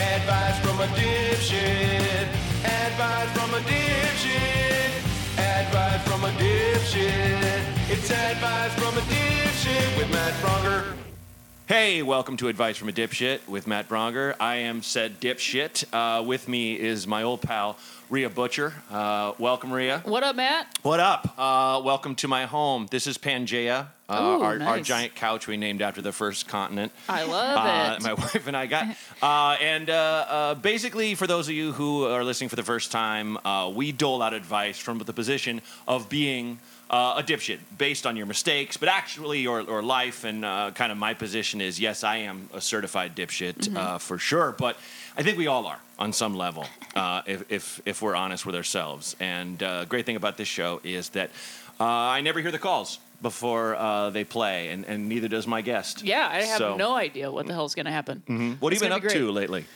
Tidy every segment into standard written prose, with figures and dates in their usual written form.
Advice from a dipshit. Advice from a dipshit. Advice from a dipshit. It's Advice from a Dipshit with Matt Bronger. Hey, welcome to Advice from a Dipshit with Matt Bronger. I am said dipshit. With me is my old pal, Rhea Butcher. Welcome, Rhea. What up, Matt? What up? Welcome to my home. This is Pangea. Our giant couch we named after the first continent. I love it. My wife and I got. Basically, for those of you who are listening for the first time, we dole out advice from the position of being a dipshit, based on your mistakes, but actually your life, and kind of my position is, yes, I am a certified dipshit, for sure, but I think we all are on some level, if we're honest with ourselves. And great thing about this show is that I never hear the calls before they play, and neither does my guest. Yeah, I have no idea what the hell's going to happen. Mm-hmm. What have you been up to lately?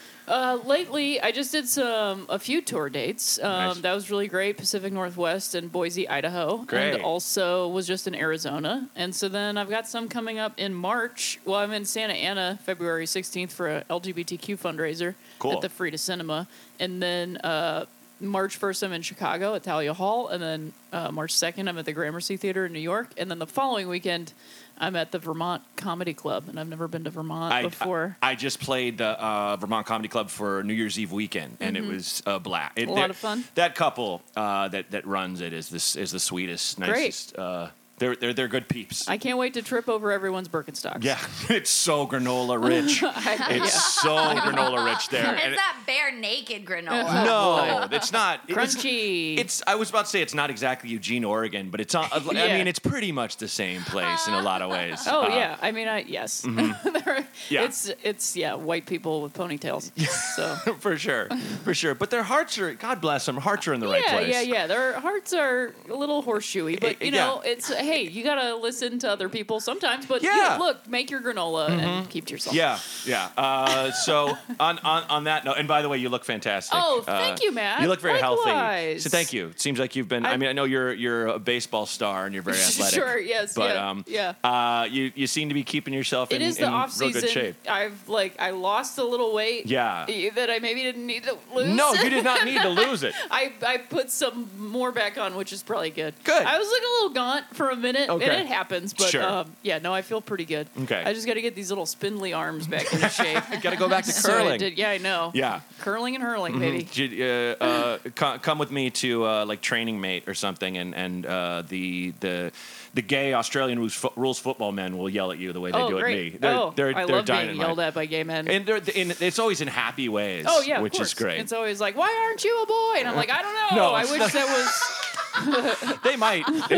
Lately, I just did a few tour dates. Nice. That was really great. Pacific Northwest and Boise, Idaho. Great. And also was just in Arizona. And so then I've got some coming up in March. Well, I'm in Santa Ana February 16th for a LGBTQ fundraiser at the Frida Cinema. And then March 1st, I'm in Chicago at Talia Hall. And then March 2nd, I'm at the Gramercy Theater in New York. And then the following weekend, I'm at the Vermont Comedy Club, and I've never been to Vermont before. I just played the Vermont Comedy Club for New Year's Eve weekend, and it was a blast. A lot of fun. That couple that runs it is the sweetest, nicest. They're good peeps. I can't wait to trip over everyone's Birkenstocks. Yeah, it's so granola rich. So granola rich there. It's not bare naked granola. No, it's not. Crunchy. I was about to say it's not exactly Eugene, Oregon, but it's. I mean, it's pretty much the same place in a lot of ways. Oh yeah, I mean, yes. Mm-hmm. Yeah. It's white people with ponytails. Yeah. So for sure. But their hearts are. God bless them. Hearts are in the right place. Yeah. Their hearts are a little horseshoey, but you know it's. Hey, you gotta listen to other people sometimes, but look, make your granola and keep to yourself. Yeah. So on that note, and by the way, you look fantastic. Oh, thank you, Matt. You look very healthy. So thank you. It seems like you've been. I mean, I know you're a baseball star and you're very athletic. Sure. Yes. But you seem to be keeping yourself in off real good shape. I've I lost a little weight. Yeah. That I maybe didn't need to lose. No, you did not need to lose it. I put some more back on, which is probably good. Good. I was looking a little gaunt for a minute, and it happens, but I feel pretty good. Okay. I just got to get these little spindly arms back into shape. Got to go back to curling. So I know. Yeah. Curling and hurling, baby. Come with me to Training Mate or something, and the gay Australian rules football men will yell at you the way they do at me. They're I love being yelled at by gay men, and it's always in happy ways. Oh yeah, which is great. It's always like, why aren't you a boy? And I'm like, I don't know. No, I wish that was. They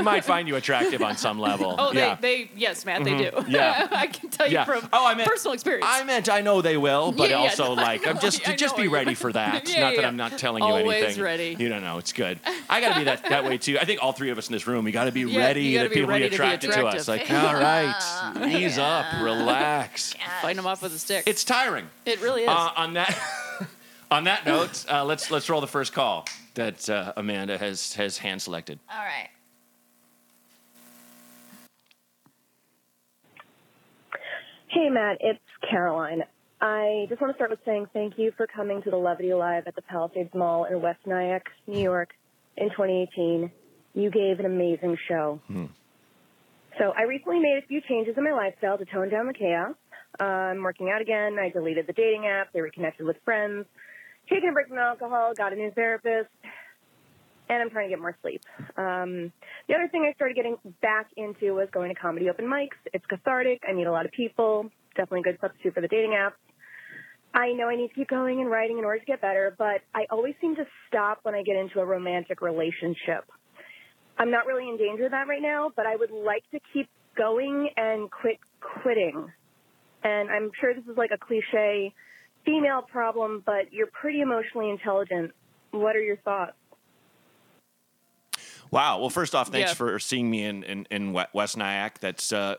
might find you attractive on some level. Oh, yes, Matt, they do. Yeah. I can tell you from personal experience. I know they will, but also I'm just be ready for that. Not that I'm not telling you anything. Always ready. You don't know, it's good. I got to be that way too. I think all three of us in this room, we got to be ready that people be attracted to us. Like, all right, ease up, relax. Fight them off with a stick. It's tiring. It really is. On that note, let's roll the first call that Amanda has hand selected. All right. Hey, Matt, it's Caroline. I just want to start with saying thank you for coming to the Levity Live at the Palisades Mall in West Nyack, New York, in 2018. You gave an amazing show. So I recently made a few changes in my lifestyle to tone down the chaos. I'm working out again. I deleted the dating app. I reconnected with friends. Taking a break from alcohol, got a new therapist, and I'm trying to get more sleep. The other thing I started getting back into was going to comedy open mics. It's cathartic. I meet a lot of people. Definitely a good substitute for the dating apps. I know I need to keep going and writing in order to get better, but I always seem to stop when I get into a romantic relationship. I'm not really in danger of that right now, but I would like to keep going and quit quitting. And I'm sure this is like a cliche female problem, but you're pretty emotionally intelligent. What are your thoughts? Wow. Well, first off, thanks for seeing me in West Nyack. That's a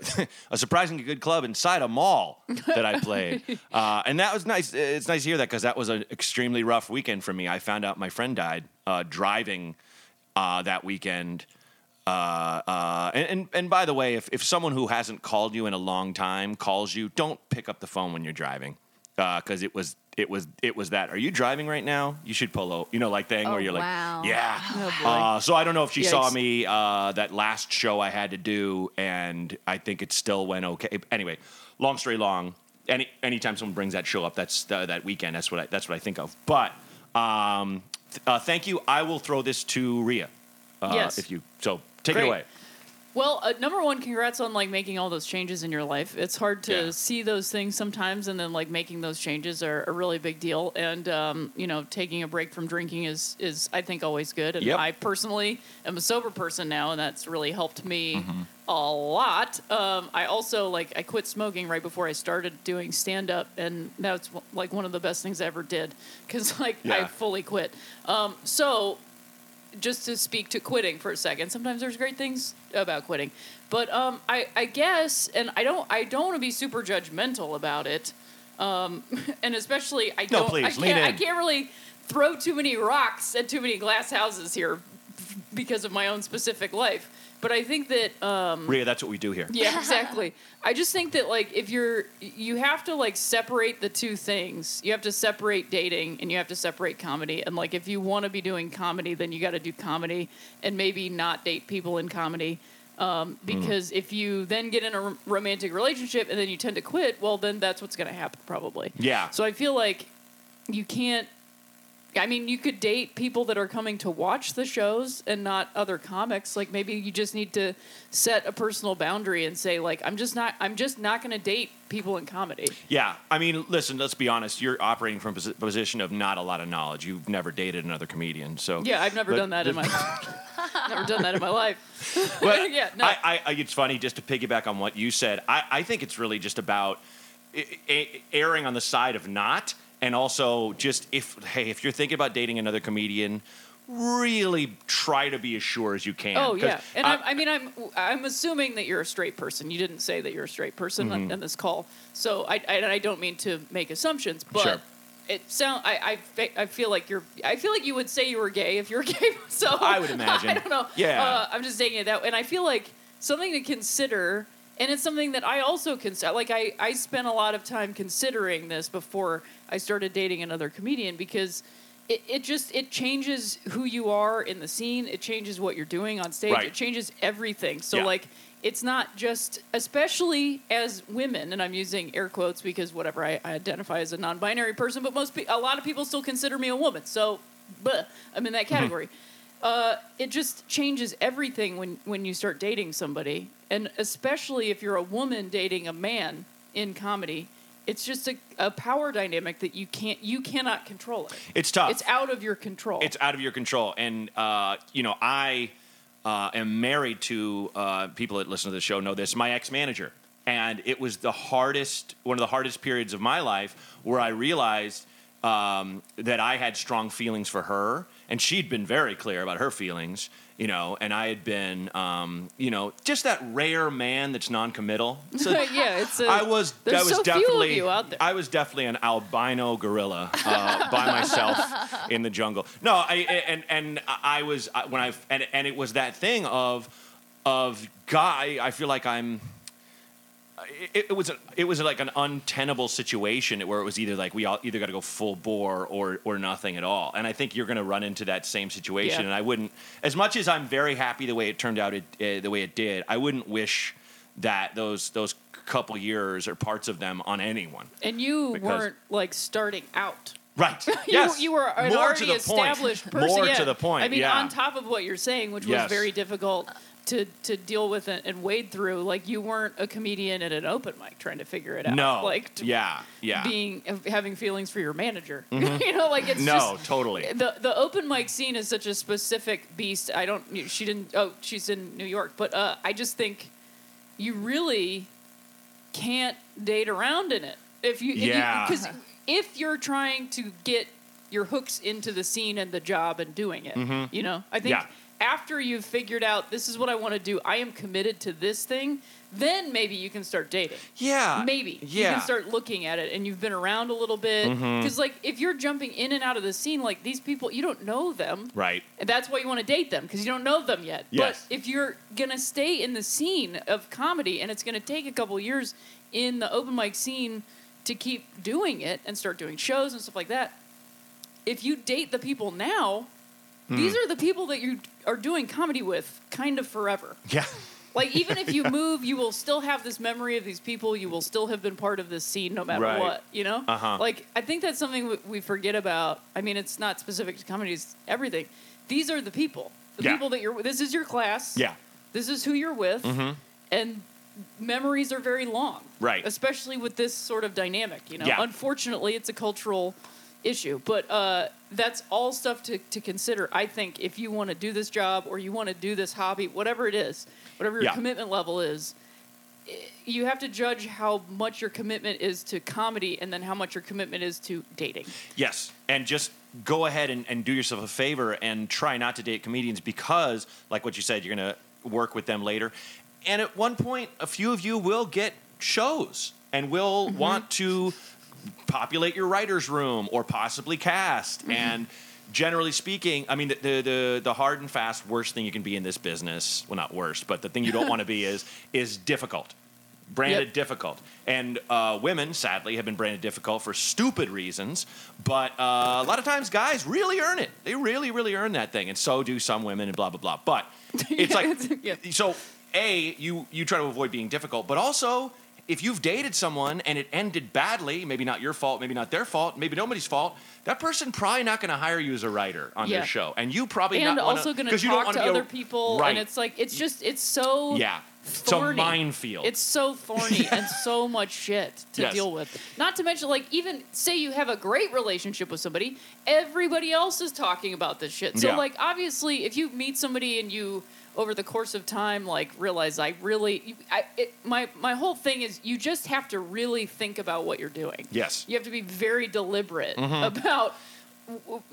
surprisingly good club inside a mall that I played. And that was nice. It's nice to hear that because that was an extremely rough weekend for me. I found out my friend died driving that weekend. And by the way, if someone who hasn't called you in a long time calls you, don't pick up the phone when you're driving. because it was that. Are you driving right now? You should pull over. You know, like thing where you're like, yeah. Oh, so I don't know if she saw me that last show I had to do, and I think it still went okay. Anyway, long story long. Anytime someone brings that show up, that's that weekend. That's what I think of. But thank you. I will throw this to Rhea. Yes. If you so take Great. It away. Well, number one, congrats on like making all those changes in your life. It's hard to see those things sometimes, and then like making those changes are a really big deal. And you know, taking a break from drinking is I think always good. And I personally am a sober person now, and that's really helped me a lot. I also I quit smoking right before I started doing stand up, and that's like one of the best things I ever did because I fully quit. So. Just to speak to quitting for a second. Sometimes there's great things about quitting, but I guess, and I don't want to be super judgmental about it, and especially I can't really throw too many rocks at too many glass houses here because of my own specific life. But I think that Rhea, that's what we do here. Yeah, exactly. I just think that if you have to separate the two things. You have to separate dating and you have to separate comedy. And if you want to be doing comedy, then you got to do comedy and maybe not date people in comedy. Because if you then get in a romantic relationship and then you tend to quit, well, then that's what's going to happen probably. Yeah. So I feel like you can't. I mean, you could date people that are coming to watch the shows and not other comics. Maybe you just need to set a personal boundary and say, I'm just not going to date people in comedy. Yeah. I mean, listen, let's be honest. You're operating from a position of not a lot of knowledge. You've never dated another comedian. So yeah, I've never done that in my never done that in my life. Well, yeah, no. I it's funny just to piggyback on what you said. I think it's really just about erring on the side of not. And also, just if you're thinking about dating another comedian, really try to be as sure as you can. Oh yeah, and I'm assuming that you're a straight person. You didn't say that you're a straight person on this call, so I don't mean to make assumptions, but sure. I feel like you would say you were gay if you were gay. So I would imagine. I don't know. Yeah, I'm just saying it that way, and I feel like something to consider. And it's something that I also consider. I spent a lot of time considering this before I started dating another comedian because it changes who you are in the scene. It changes what you're doing on stage. Right. It changes everything. So, it's not just, especially as women, and I'm using air quotes because whatever, I identify as a non-binary person, but a lot of people still consider me a woman. So, I'm in that category. It just changes everything when you start dating somebody. And especially if you're a woman dating a man in comedy, it's just a power dynamic that you cannot control it. It's tough. It's out of your control. And, I am married to people that listen to the show know this, my ex-manager. And it was one of the hardest periods of my life where I realized that I had strong feelings for her. And she'd been very clear about her feelings, and I had been, just that rare man that's non-committal. So few of you out there. I was definitely an albino gorilla by myself in the jungle. No, it was that thing of God, I feel like I'm. It was like an untenable situation where it was either we all either got to go full bore or nothing at all. And I think you're going to run into that same situation. Yeah. And I wouldn't, as much as I'm very happy the way it turned out, the way it did, I wouldn't wish that those couple years or parts of them on anyone. And weren't starting out. Right. Yes. You were an already established person. More to the point. I mean, on top of what you're saying, which was very difficult to deal with it and wade through, you weren't a comedian at an open mic trying to figure it out. No. Having feelings for your manager. Mm-hmm. It's totally. The open mic scene is such a specific beast. She's in New York, but I just think you really can't date around in it. If you're trying to get your hooks into the scene and the job and doing it, I think after you've figured out this is what I want to do, I am committed to this thing, then maybe you can start dating. Yeah. Maybe. Yeah. You can start looking at it and you've been around a little bit. Because, if you're jumping in and out of the scene, these people, you don't know them. Right. And that's why you want to date them, because you don't know them yet. Yes. But if you're going to stay in the scene of comedy, and it's going to take a couple years in the open mic scene to keep doing it and start doing shows and stuff like that. If you date the people now, these are the people that you are doing comedy with kind of forever. Yeah. Like, even if you move, you will still have this memory of these people. You will still have been part of this scene no matter what, you know? Like, I think that's something we forget about. I mean, it's not specific to comedy. It's everything. These are the people. The people that you're... This is your class. Yeah. This is who you're with. And memories are very long. Especially with this sort of dynamic, you know? Unfortunately, it's a cultural issue. But that's all stuff to consider, I think, if you want to do this job or you want to do this hobby, whatever it is, whatever your commitment level is, you have to judge how much your commitment is to comedy and then how much your commitment is to dating. Yes. And just go ahead and do yourself a favor and try not to date comedians because, like what you said, you're going to work with them later. And at one point, a few of you will get shows and will want to populate your writer's room or possibly cast. And generally speaking, I mean, the hard and fast worst thing you can be in this business, well, not worst, but the thing you don't want to be is difficult. Branded difficult. And women, sadly, have been branded difficult for stupid reasons. But a lot of times, guys really earn it. They really, really earn that thing. And so do some women and blah, blah, blah. But it's so... A, you try to avoid being difficult, but also if you've dated someone and it ended badly, maybe not your fault, maybe not their fault, maybe nobody's fault, that person probably not going to hire you as a writer on their show. And you probably and not also going to talk to other people. Right. And it's like, it's just, it's so thorny. It's a minefield. It's so thorny and so much shit to deal with. Not to mention, like, even say you have a great relationship with somebody, everybody else is talking about this shit. So, like, obviously, if you meet somebody and you... over the course of time, like, realize my whole thing is you just have to really think about what you're doing. Yes. You have to be very deliberate about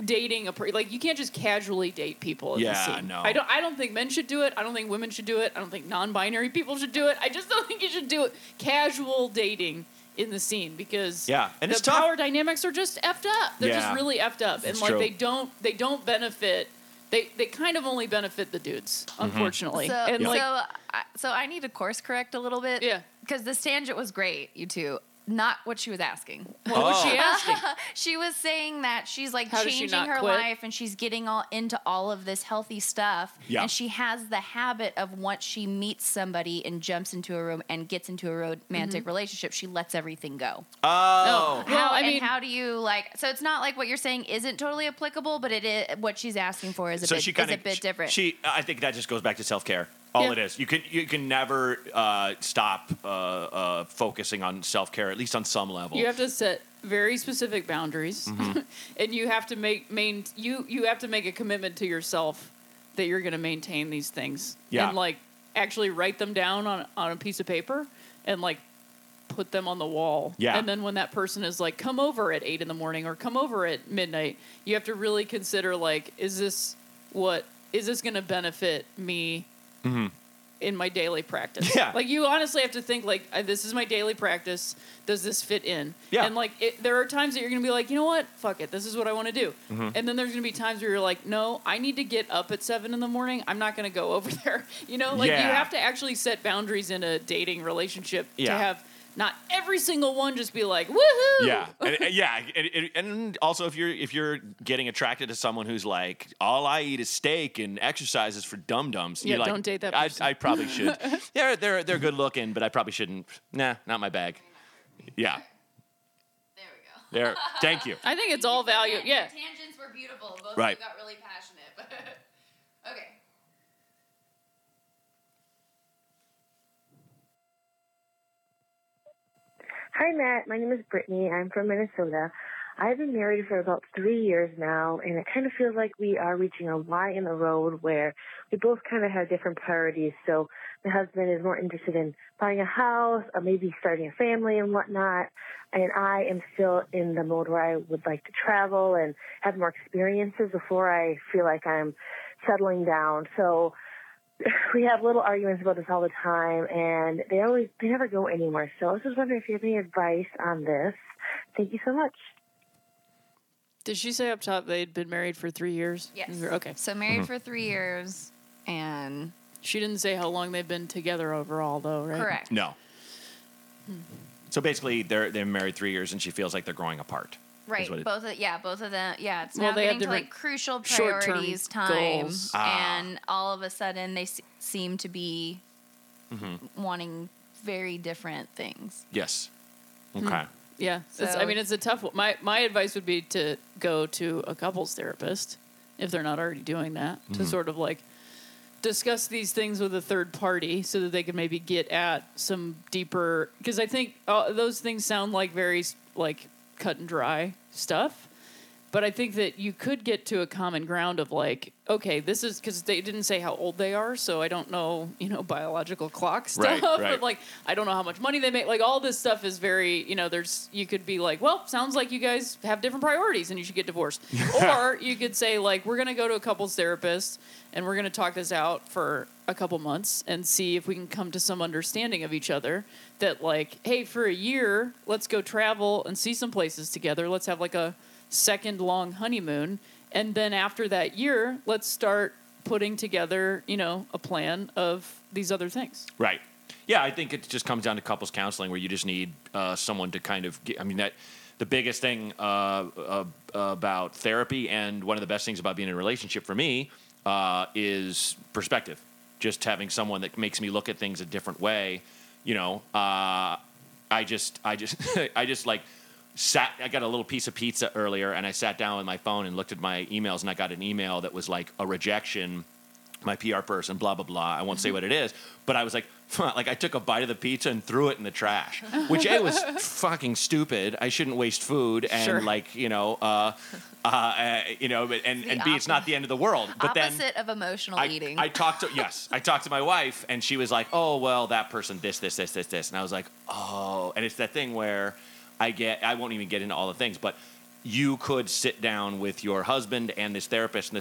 dating a person. Like, you can't just casually date people in the scene. No. I don't think men should do it. I don't think women should do it. I don't think non-binary people should do it. I just don't think you should do it. Casual dating in the scene because and the power dynamics are just effed up. They're just really effed up. It's and, like, true. They don't benefit... They kind of only benefit the dudes, unfortunately. So I need to course correct a little bit. Yeah. Because this tangent was great, you two. Not what she was asking. What was she asking? She was saying that she's, like, changing her life and she's getting into all of this healthy stuff. Yeah. And she has the habit of once she meets somebody and jumps into a room and gets into a romantic relationship, she lets everything go. Oh. So how do you, like... So it's not like what you're saying isn't totally applicable, but it is, what she's asking for is a bit different. I think that just goes back to self-care. All it is. You can never stop focusing on self-care, at least on some level. You have to set very specific boundaries, and you have to make a commitment to yourself that you're going to maintain these things, and, like, actually write them down on a piece of paper and, like, put them on the wall. Yeah. And then when that person is like, come over at 8 a.m. or come over at midnight, you have to really consider, like, is this going to benefit me? In my daily practice. Yeah. Like, you honestly have to think, like, this is my daily practice. Does this fit in? Yeah. And, like, there are times that you're going to be like, you know what? Fuck it. This is what I want to do. And then there's going to be times where you're like, no, I need to get up at 7 a.m. I'm not going to go over there. You know, like, you have to actually set boundaries in a dating relationship to have not every single one just be like, woohoo. Yeah. And also, if you're getting attracted to someone who's like, all I eat is steak and exercise is for dum-dums. Yeah, don't date that person. I probably should. They're good looking, but I probably shouldn't. Nah, not my bag. Yeah. There we go. There. Thank you. I think it's all value. Yeah. Tangents were beautiful. Both of you got really passionate. Okay. Hi, Matt. My name is Brittany. I'm from Minnesota. I've been married for about 3 years now, and it kind of feels like we are reaching a line in the road where we both kind of have different priorities. So my husband is more interested in buying a house or maybe starting a family and whatnot, and I am still in the mode where I would like to travel and have more experiences before I feel like I'm settling down. So we have little arguments about this all the time, and they never go anywhere. So I was just wondering if you have any advice on this. Thank you so much. Did she say up top they'd been married for 3 years? Yes. Okay. So married for 3 years, and... She didn't say how long they've been together overall, though, right? Correct. No. So basically, they're married 3 years, and she feels like they're growing apart. Right. Both of them. Yeah. It's now getting to like crucial priorities, time, and all of a sudden they seem to be wanting very different things. Yes. Okay. Mm-hmm. Yeah. So, it's a tough one. My advice would be to go to a couples therapist if they're not already doing that, to sort of like discuss these things with a third party so that they can maybe get at some deeper, because I think those things sound like very like cut and dry stuff. But I think that you could get to a common ground of like, okay, this is, because they didn't say how old they are, so I don't know, biological clock stuff. Right. But like, I don't know how much money they make. Like, all this stuff is very, you could be like, well, sounds like you guys have different priorities and you should get divorced. Or you could say like, we're going to go to a couples therapist and we're going to talk this out for a couple months and see if we can come to some understanding of each other that like, hey, for a year, let's go travel and see some places together. Let's have like a second long honeymoon, and then after that year, let's start putting together, a plan of these other things. Right. Yeah, I think it just comes down to couples counseling, where you just need someone to kind of get, the biggest thing about therapy, and one of the best things about being in a relationship for me is perspective. Just having someone that makes me look at things a different way. I got a little piece of pizza earlier, and I sat down with my phone and looked at my emails, and I got an email that was like a rejection, my PR person, blah, blah, blah. I won't say what it is, but I was like, I took a bite of the pizza and threw it in the trash, which it was fucking stupid. I shouldn't waste food. And B, it's not the end of the world. But opposite then of emotional eating. I talked to my wife, and she was like, oh, well, that person, this. And I was like, oh, and it's that thing where I won't even get into all the things, but you could sit down with your husband and this therapist,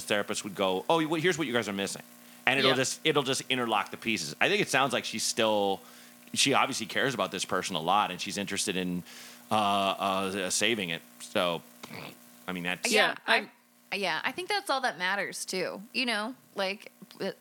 would go, oh, well, here's what you guys are missing. And it'll just interlock the pieces. I think it sounds like she obviously cares about this person a lot, and she's interested in saving it. So, that's... I think that's all that matters, too. Like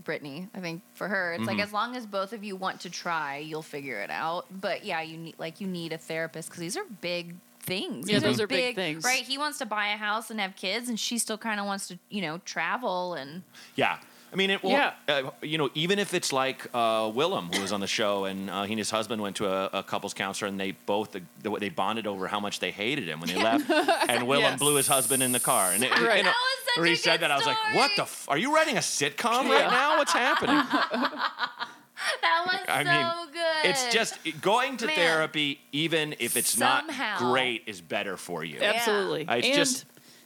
Brittany, I think for her, it's like, as long as both of you want to try, you'll figure it out. But yeah, you need a therapist, because these are big things. Yeah, those are big things. Right? He wants to buy a house and have kids, and she still kind of wants to, travel and... Yeah. Even if it's like Willem, who was on the show, and he and his husband went to a couples counselor, and they both they bonded over how much they hated him when they left, and Willem blew his husband in the car. And he said that, I was like, "What the? Are you writing a sitcom right now? What's happening?" That was so good. It's just going to therapy, even if it's not great, is better for you. Absolutely. Yeah.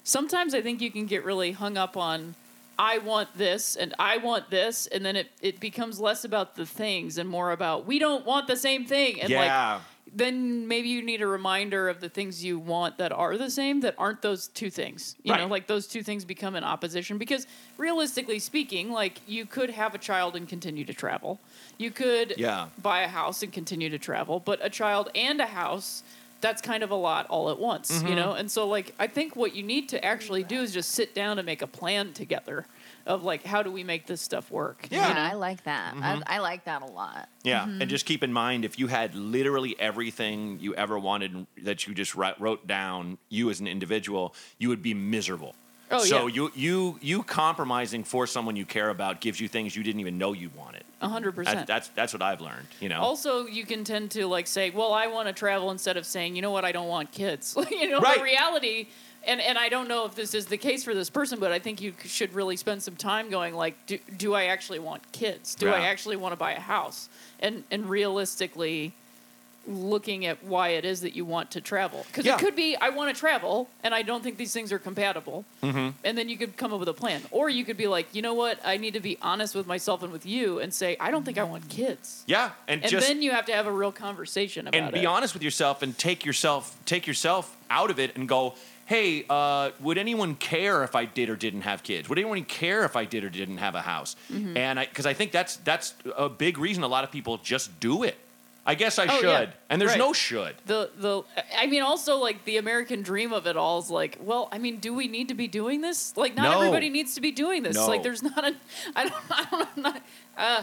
Sometimes I think you can get really hung up on, I want this, and I want this, and then it becomes less about the things and more about, we don't want the same thing. And then maybe you need a reminder of the things you want that are the same, that aren't those two things. Those two things become in opposition, because realistically speaking, you could have a child and continue to travel. You could buy a house and continue to travel, but a child and a house, that's kind of a lot all at once, And so, I think what you need to actually do is just sit down and make a plan together of, how do we make this stuff work? Yeah, I like that. Mm-hmm. I like that a lot. Yeah, and just keep in mind, if you had literally everything you ever wanted that you just wrote down, you as an individual, you would be miserable. Oh, so you compromising for someone you care about gives you things you didn't even know you wanted. 100%. That's what I've learned. Also, you can tend to say, "Well, I want to travel," instead of saying, "You know what? I don't want kids." The reality. And I don't know if this is the case for this person, but I think you should really spend some time going "Do I actually want kids? Do I actually want to buy a house?" And realistically, looking at why it is that you want to travel. Because it could be, I want to travel, and I don't think these things are compatible. Mm-hmm. And then you could come up with a plan. Or you could be like, you know what? I need to be honest with myself and with you and say, I don't think I want kids. Yeah. And then you have to have a real conversation about it. And be honest with yourself, and take yourself out of it and go, hey, would anyone care if I did or didn't have kids? Would anyone care if I did or didn't have a house? Mm-hmm. And because I think that's a big reason a lot of people just do it. I guess I should. Yeah. And there's no should. I mean, also, like, the American dream of it all is like, well, I mean, do we need to be doing this? Like, not everybody needs to be doing this. No. Like, there's not a...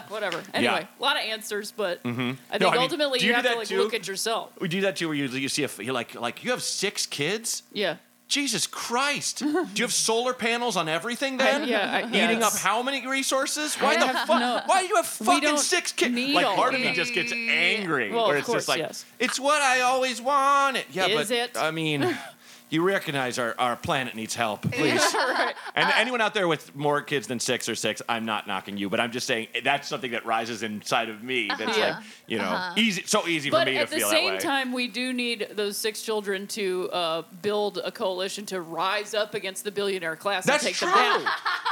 whatever. Anyway, a lot of answers, but I think ultimately you have to, like, look at yourself. We do that, too, where you see you're like, you have 6 kids? Yeah. Jesus Christ. Do you have solar panels on everything then? Eating up how many resources? Why the fuck? No. Why do you have fucking 6 kids? Like, part of me just gets angry. Well, where it's course, just like, it's what I always wanted. Yeah, is but it? I mean, you recognize our planet needs help, please. Right. And anyone out there with more kids than 6 or 6, I'm not knocking you, but I'm just saying that's something that rises inside of me that's like, you know, easy for me to feel that way. But at the same time, we do need those 6 children to build a coalition to rise up against the billionaire class and take them down.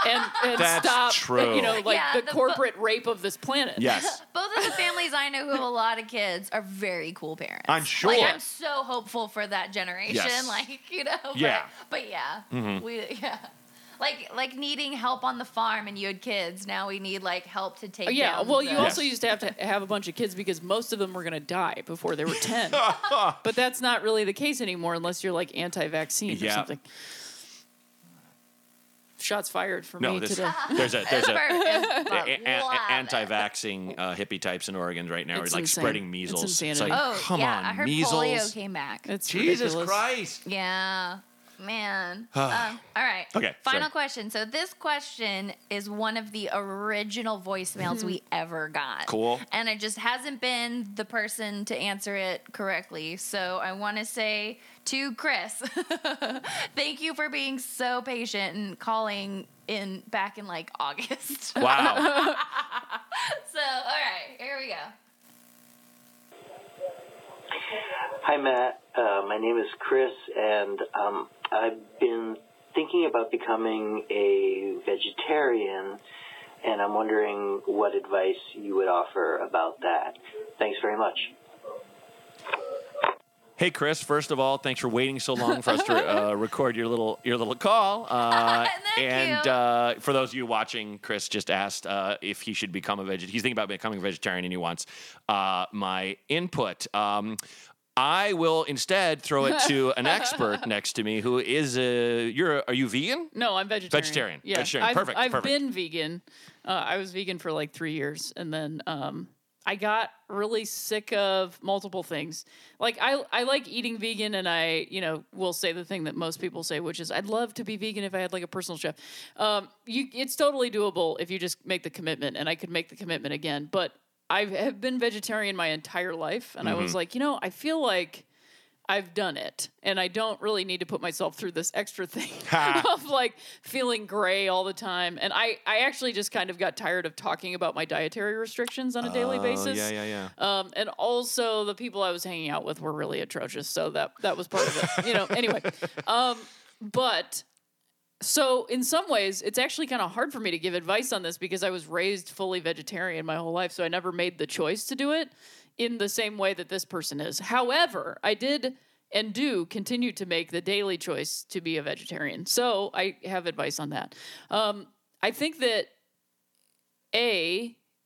And that's stop, you know, like the corporate rape of this planet. Yes. Both of the families I know who have a lot of kids are very cool parents. I'm sure. Like, I'm so hopeful for that generation. Yes. Like, you know, but we needing help on the farm, and you had kids. Now we need like help to take. Down you also used to have a bunch of kids because most of them were going to die before they were 10. But that's not really the case anymore, unless you're like anti-vaccine or something. Shots fired for me today. There's anti-vaxxing hippie types in Oregon right now. It's like insane. Spreading measles. It's insanity. It's like, come on, I heard measles. Polio came back. It's Jesus ridiculous. Christ. Yeah, man. All right. Okay. Final question. So this question is one of the original voicemails we ever got. Cool. And it just hasn't been the person to answer it correctly. So I want to say to Chris, thank you for being so patient and calling in back in like August. Wow. So, all right, here we go. Hi, Matt. My name is Chris, and I've been thinking about becoming a vegetarian, and I'm wondering what advice you would offer about that. Thanks very much. Hey, Chris, first of all, thanks for waiting so long for us to record your little call. For those of you watching, Chris just asked if he should become a vegetarian. He's thinking about becoming a vegetarian, and he wants my input. I will instead throw it to an expert next to me who is are you vegan? No, I'm vegetarian. Vegetarian. Yeah. Vegetarian. Perfect. I've been vegan. I was vegan for like 3 years, and then I got really sick of multiple things. Like I like eating vegan, and I, you know, will say the thing that most people say, which is I'd love to be vegan if I had like a personal chef. It's totally doable if you just make the commitment, and I could make the commitment again. But I have been vegetarian my entire life, and I was like, you know, I feel like I've done it, and I don't really need to put myself through this extra thing of like feeling gray all the time. And I actually just kind of got tired of talking about my dietary restrictions on a daily basis. Yeah. And also the people I was hanging out with were really atrocious. So that was part of it, you know, anyway. But so in some ways it's actually kind of hard for me to give advice on this because I was raised fully vegetarian my whole life. So I never made the choice to do it in the same way that this person is. However, I did and do continue to make the daily choice to be a vegetarian. So I have advice on that. I think that,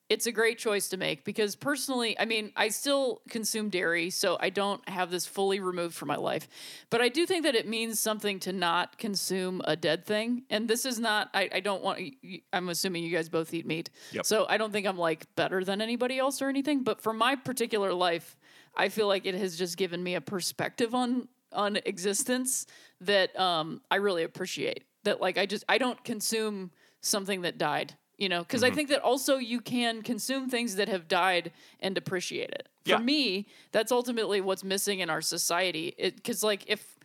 it's a great choice to make because personally, I mean, I still consume dairy, so I don't have this fully removed from my life. But I do think that it means something to not consume a dead thing. And this is not, I'm assuming you guys both eat meat. Yep. So I don't think I'm like better than anybody else or anything. But for my particular life, I feel like it has just given me a perspective on existence that I really appreciate. That like, I don't consume something that died. You know, because I think that also you can consume things that have died and appreciate it. For me, that's ultimately what's missing in our society. Because like if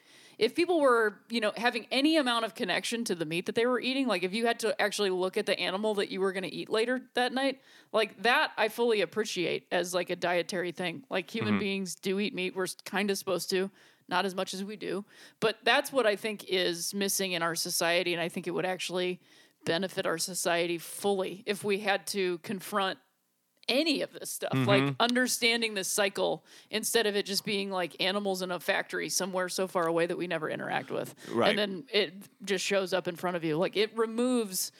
people were, you know, having any amount of connection to the meat that they were eating, like if you had to actually look at the animal that you were going to eat later that night, like that I fully appreciate as like a dietary thing. Like human beings do eat meat. We're kind of supposed to. Not as much as we do. But that's what I think is missing in our society. And I think it would actually benefit our society fully if we had to confront any of this stuff, like understanding this cycle instead of it just being like animals in a factory somewhere so far away that we never interact with. Right. And then it just shows up in front of you. Like it removes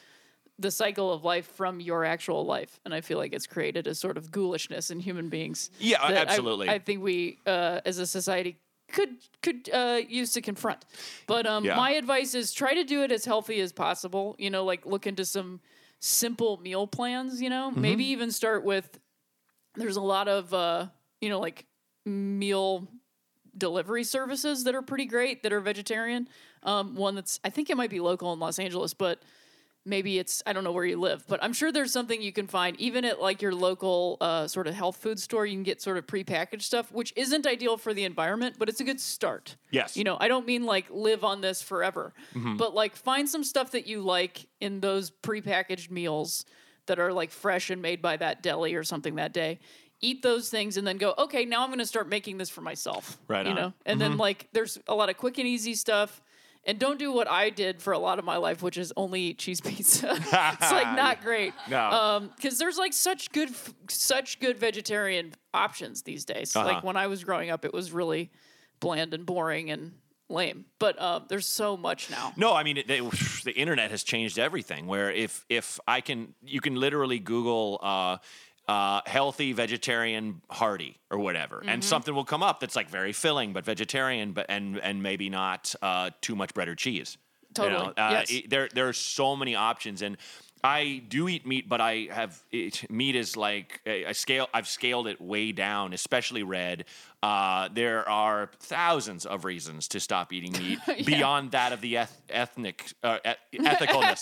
the cycle of life from your actual life. And I feel like it's created a sort of ghoulishness in human beings. Yeah, absolutely. I think we, as a society, could use to confront. But my advice is try to do it as healthy as possible. You know, like look into some simple meal plans, you know, mm-hmm. maybe even start with, there's a lot of, you know, like meal delivery services that are pretty great that are vegetarian. One that's, I think it might be local in Los Angeles, but maybe it's, I don't know where you live, but I'm sure there's something you can find even at like your local sort of health food store. You can get sort of prepackaged stuff, which isn't ideal for the environment, but it's a good start. Yes. You know, I don't mean like live on this forever, mm-hmm. but like find some stuff that you like in those prepackaged meals that are like fresh and made by that deli or something that day. Eat those things and then go, okay, now I'm going to start making this for myself. Right on. You know? And mm-hmm. then like there's a lot of quick and easy stuff. And don't do what I did for a lot of my life, which is only eat cheese pizza. It's like not great. No. 'Cause there's like such good vegetarian options these days. Uh-huh. Like when I was growing up, it was really bland and boring and lame. But there's so much now. No, I mean, the internet has changed everything where you can literally Google, healthy vegetarian hearty or whatever, mm-hmm. and something will come up that's like very filling but vegetarian, but and maybe not too much bread or cheese. Totally. You know? Yes. There are so many options, and I do eat meat, but I have meat is like I've scaled it way down, especially red. There are thousands of reasons to stop eating meat yeah. beyond that of the ethicalness.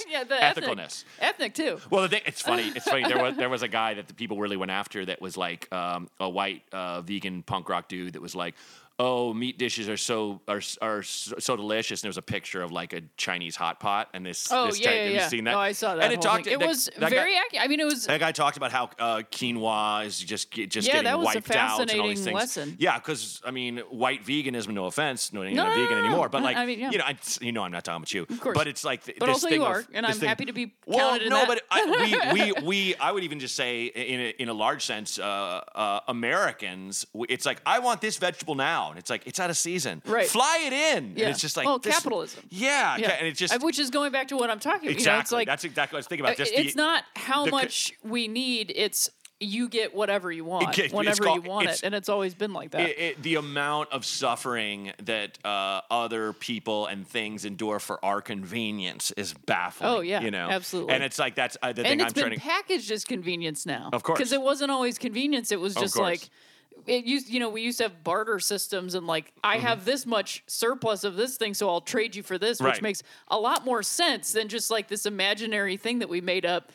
Yeah, the ethicalness. Ethnic too. Well, the thing, it's funny. There was a guy that the people really went after that was like a white vegan punk rock dude that was like, oh, meat dishes are so delicious. And there was a picture of like a Chinese hot pot, and this. Oh this yeah. Have you seen that? Oh, I saw that. And it was very accurate. I mean, it was. That guy talked about how quinoa is just getting wiped out and all these things. Lesson. Yeah, because I mean, white veganism. No offense, you're not vegan anymore. But like, I mean, yeah. you know, I'm not talking about you. Of course. But it's like, but also you are, and I'm happy to be counted in that. Well, no, but I would even just say, in a large sense, Americans. It's like I want this vegetable now. And it's like, it's out of season. Right. Fly it in. Yeah. And it's just like... Well, capitalism. Yeah. Yeah. And it's just... Which is going back to what I'm talking about. Exactly. You know, it's like, that's exactly what I was thinking about. It's not how much we need. It's you get whatever you want whenever you want it. And it's always been like that. The amount of suffering that other people and things endure for our convenience is baffling. Oh, yeah. You know? Absolutely. And it's like, that's the thing I'm trying to... And it's been packaged as convenience now. Of course. Because it wasn't always convenience. It was just like... we used to have barter systems and like, I have this much surplus of this thing, so I'll trade you for this, which makes a lot more sense than just like this imaginary thing that we made up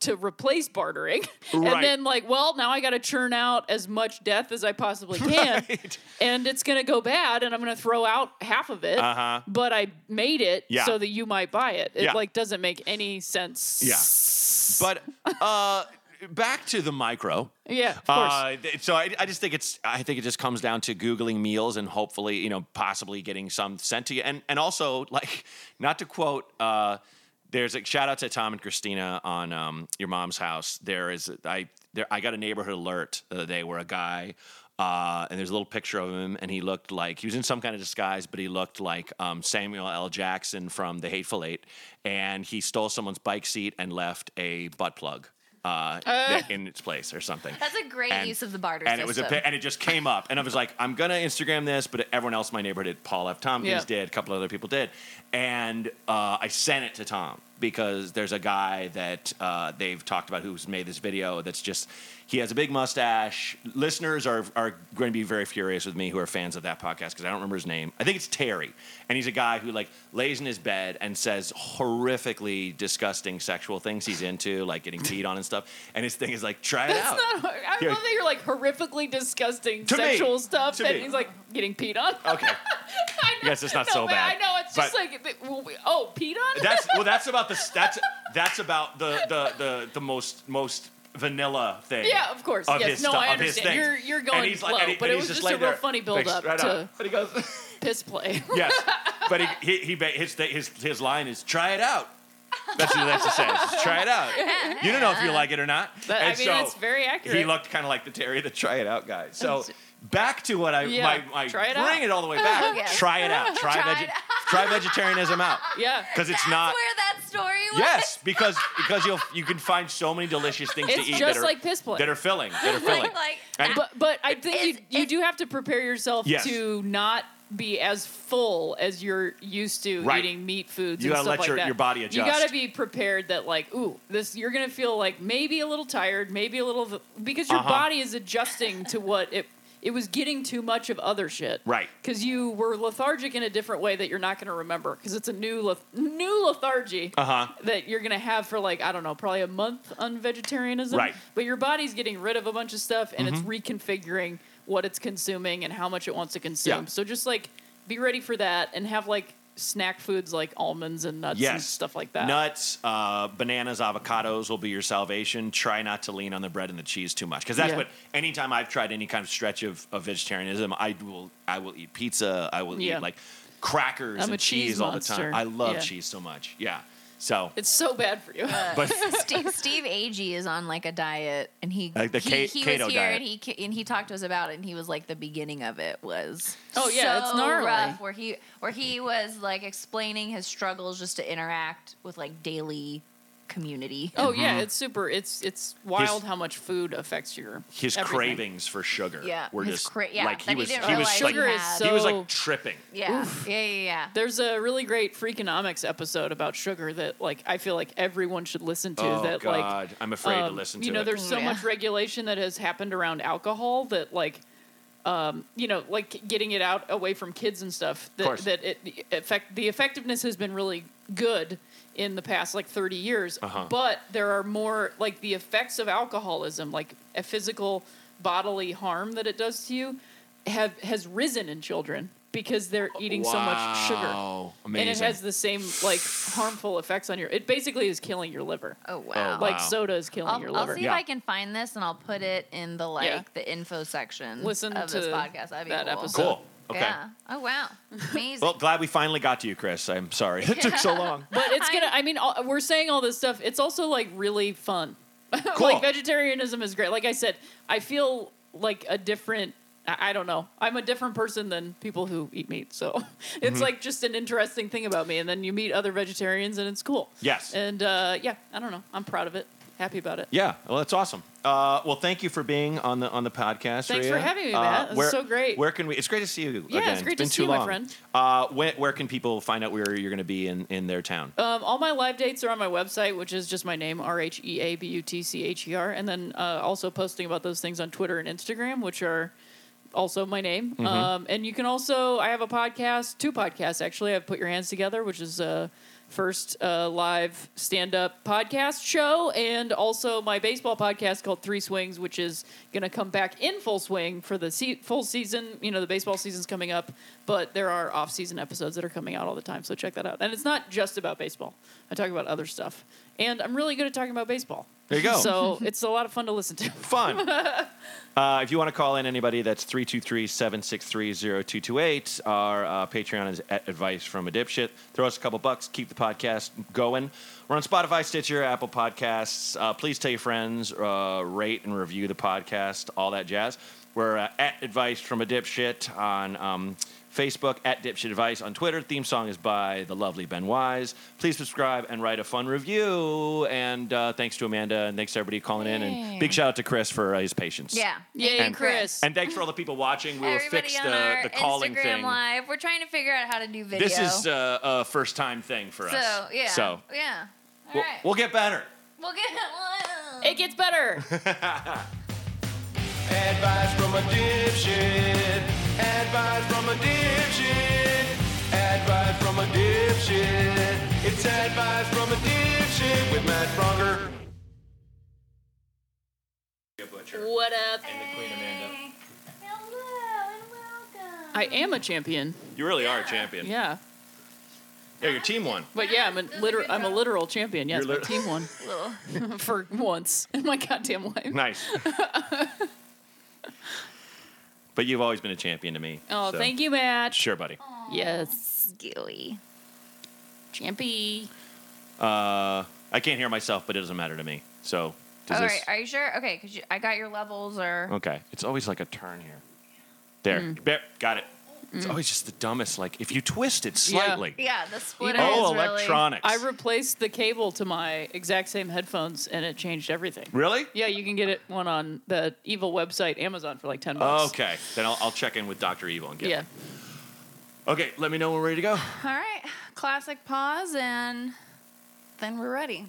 to replace bartering. Right. And then like, well, now I got to churn out as much death as I possibly can. Right. And it's going to go bad and I'm going to throw out half of it, but I made it so that you might buy it. It like doesn't make any sense. Yeah. But, back to the micro. Yeah, of course. So I just think I think it just comes down to Googling meals and hopefully, you know, possibly getting some sent to you. And also, like, not to quote, there's a shout out to Tom and Christina on Your Mom's House. I got a neighborhood alert the other day where a guy, and there's a little picture of him, and he looked like, he was in some kind of disguise, but he looked like Samuel L. Jackson from The Hateful Eight. And he stole someone's bike seat and left a butt plug. In its place or something. That's a great use of the barter system. And it just came up. And I was like, I'm going to Instagram this, but everyone else in my neighborhood did. Paul F. Tompkins did. A couple other people did. And I sent it to Tom because there's a guy that they've talked about who's made this video that's just, he has a big mustache. Listeners are going to be very furious with me who are fans of that podcast because I don't remember his name. I think it's Terry. And he's a guy who like lays in his bed and says horrifically disgusting sexual things he's into, like getting peed on and stuff. And his thing is like, try it out. I love that you're like horrifically disgusting sexual stuff. And he's like getting peed on. Okay. I guess it's not so bad. I know. It's just like, peed on? That's about the that's about the most vanilla thing. Yeah, of course. I understand. You're going slow, like, but it was just a real funny build-up to. But he goes piss play. Yes, but his line is try it out. That's what that's to say. Just try it out. You don't know if you like it or not. But, and I mean, it's very accurate. He looked kind of like the Terry the try it out guy. So back to what I bring it all the way back. Try it out. Try it out. Try vegetarianism out. Yeah. Because it's not. That's where that story was. Yes, because you can find so many delicious things to eat. It's just like piss play. That are filling. But I think you do have to prepare yourself to not be as full as you're used to eating meat foods and stuff like that. You gotta let your body adjust. You gotta be prepared that you're gonna feel like maybe a little tired, maybe a little, because your body is adjusting to what it was getting too much of other shit. Right. Because you were lethargic in a different way that you're not gonna remember, because it's a new lethargy that you're gonna have for probably a month on vegetarianism. Right. But your body's getting rid of a bunch of stuff and it's reconfiguring what it's consuming and how much it wants to consume. Yeah. So just be ready for that and have snack foods like almonds and nuts and stuff like that. Nuts, bananas, avocados will be your salvation. Try not to lean on the bread and the cheese too much. Because that's what, anytime I've tried any kind of stretch of vegetarianism, I will eat pizza. I will eat crackers and cheese all the time. I love cheese so much. Yeah. So it's so bad for you. But Steve Agee is on a diet, and he keto was here diet. and he talked to us about it, and he was the beginning of it was it's gnarly. Rough, where he was explaining his struggles just to interact with daily community. Oh yeah, it's super. It's wild how much food affects his everything. Cravings for sugar. Yeah, were just he was tripping. Yeah. Yeah. There's a really great Freakonomics episode about sugar that I feel everyone should listen to. Oh that, God, I'm afraid to listen to. You know, there's so much regulation that has happened around alcohol that getting it out away from kids and stuff the effectiveness has been really good in the past 30 years, but there are more the effects of alcoholism, a physical bodily harm that it does to you has risen in children because they're eating so much sugar. Amazing. And it has the same harmful effects on it basically is killing your liver. Oh wow. Soda is killing your liver. I'll see if I can find this and I'll put it in the the info section of this podcast. That'd be that episode. Cool. Okay. Yeah. Oh, wow. Amazing. Well, glad we finally got to you, Chris. I'm sorry. It took so long. But it's going to, we're saying all this stuff. It's also really fun. Cool. Vegetarianism is great. Like I said, I feel a different, I don't know. I'm a different person than people who eat meat. So it's just an interesting thing about me. And then you meet other vegetarians and it's cool. Yes. And I don't know. I'm proud of it. Happy about it. Yeah. Well, that's awesome. Well, thank you for being on the podcast. Thanks for having me, Matt. It was so great. Where can we? It's great to see you again. Yeah, it's great to see you, my friend. Where can people find out where you're going to be in their town? All my live dates are on my website, which is just my name, RheaButcher, and then also posting about those things on Twitter and Instagram, which are also my name. And you can also, I have a podcast, two podcasts actually. I have Put Your Hands Together, which is first live stand-up podcast show, and also my baseball podcast called Three Swings, which is going to come back in full swing for the full season. You know, the baseball season's coming up, but there are off-season episodes that are coming out all the time, so check that out. And it's not just about baseball. I talk about other stuff. And I'm really good at talking about baseball. There you go. So it's a lot of fun to listen to. Fun. If you want to call in anybody, that's 323-763-0228. Our Patreon is at Advice from a Dipshit. Throw us a couple bucks. Keep the podcast going. We're on Spotify, Stitcher, Apple Podcasts. Please tell your friends. Rate and review the podcast. All that jazz. We're at Advice from a Dipshit on Facebook, at Dipshit Advice on Twitter. Theme song is by the lovely Ben Wise. Please subscribe and write a fun review. And thanks to Amanda, and thanks to everybody calling in. And big shout out to Chris for his patience. Yeah. Yay, and Chris. And thanks for all the people watching. We will fix the calling Instagram thing. Live. We're trying to figure out how to do video. This is a first time thing for us. So, yeah. All right. We'll get better. It gets better. Advice from a dipshit. Advice from a dipshit. Advice from a dipshit. It's Advice from a Dipshit with Matt Bronger. Rhea Butcher. What up? And the Queen Amanda. Hello and welcome. I am a champion. You really are a champion. Yeah. Yeah, your team won. But yeah, I'm a literal champion. Yes, my team won. For once in my goddamn life. Nice. But you've always been a champion to me. Oh, so. Thank you, Matt. Sure, buddy. Aww, yes. Gooey. Champy. I can't hear myself, but it doesn't matter to me. So, all right. Are you sure? Okay, because I got your levels. Okay. It's always a turn here. There. Got it. It's always just the dumbest, like, if you twist it slightly. Yeah, the splitter is really... Oh, electronics. I replaced the cable to my exact same headphones, and it changed everything. Really? Yeah, you can get it one on the Evil website, Amazon, for like $10. Oh, okay. Then I'll check in with Dr. Evil and get it. Okay, let me know when we're ready to go. All right. Classic pause, and then we're ready.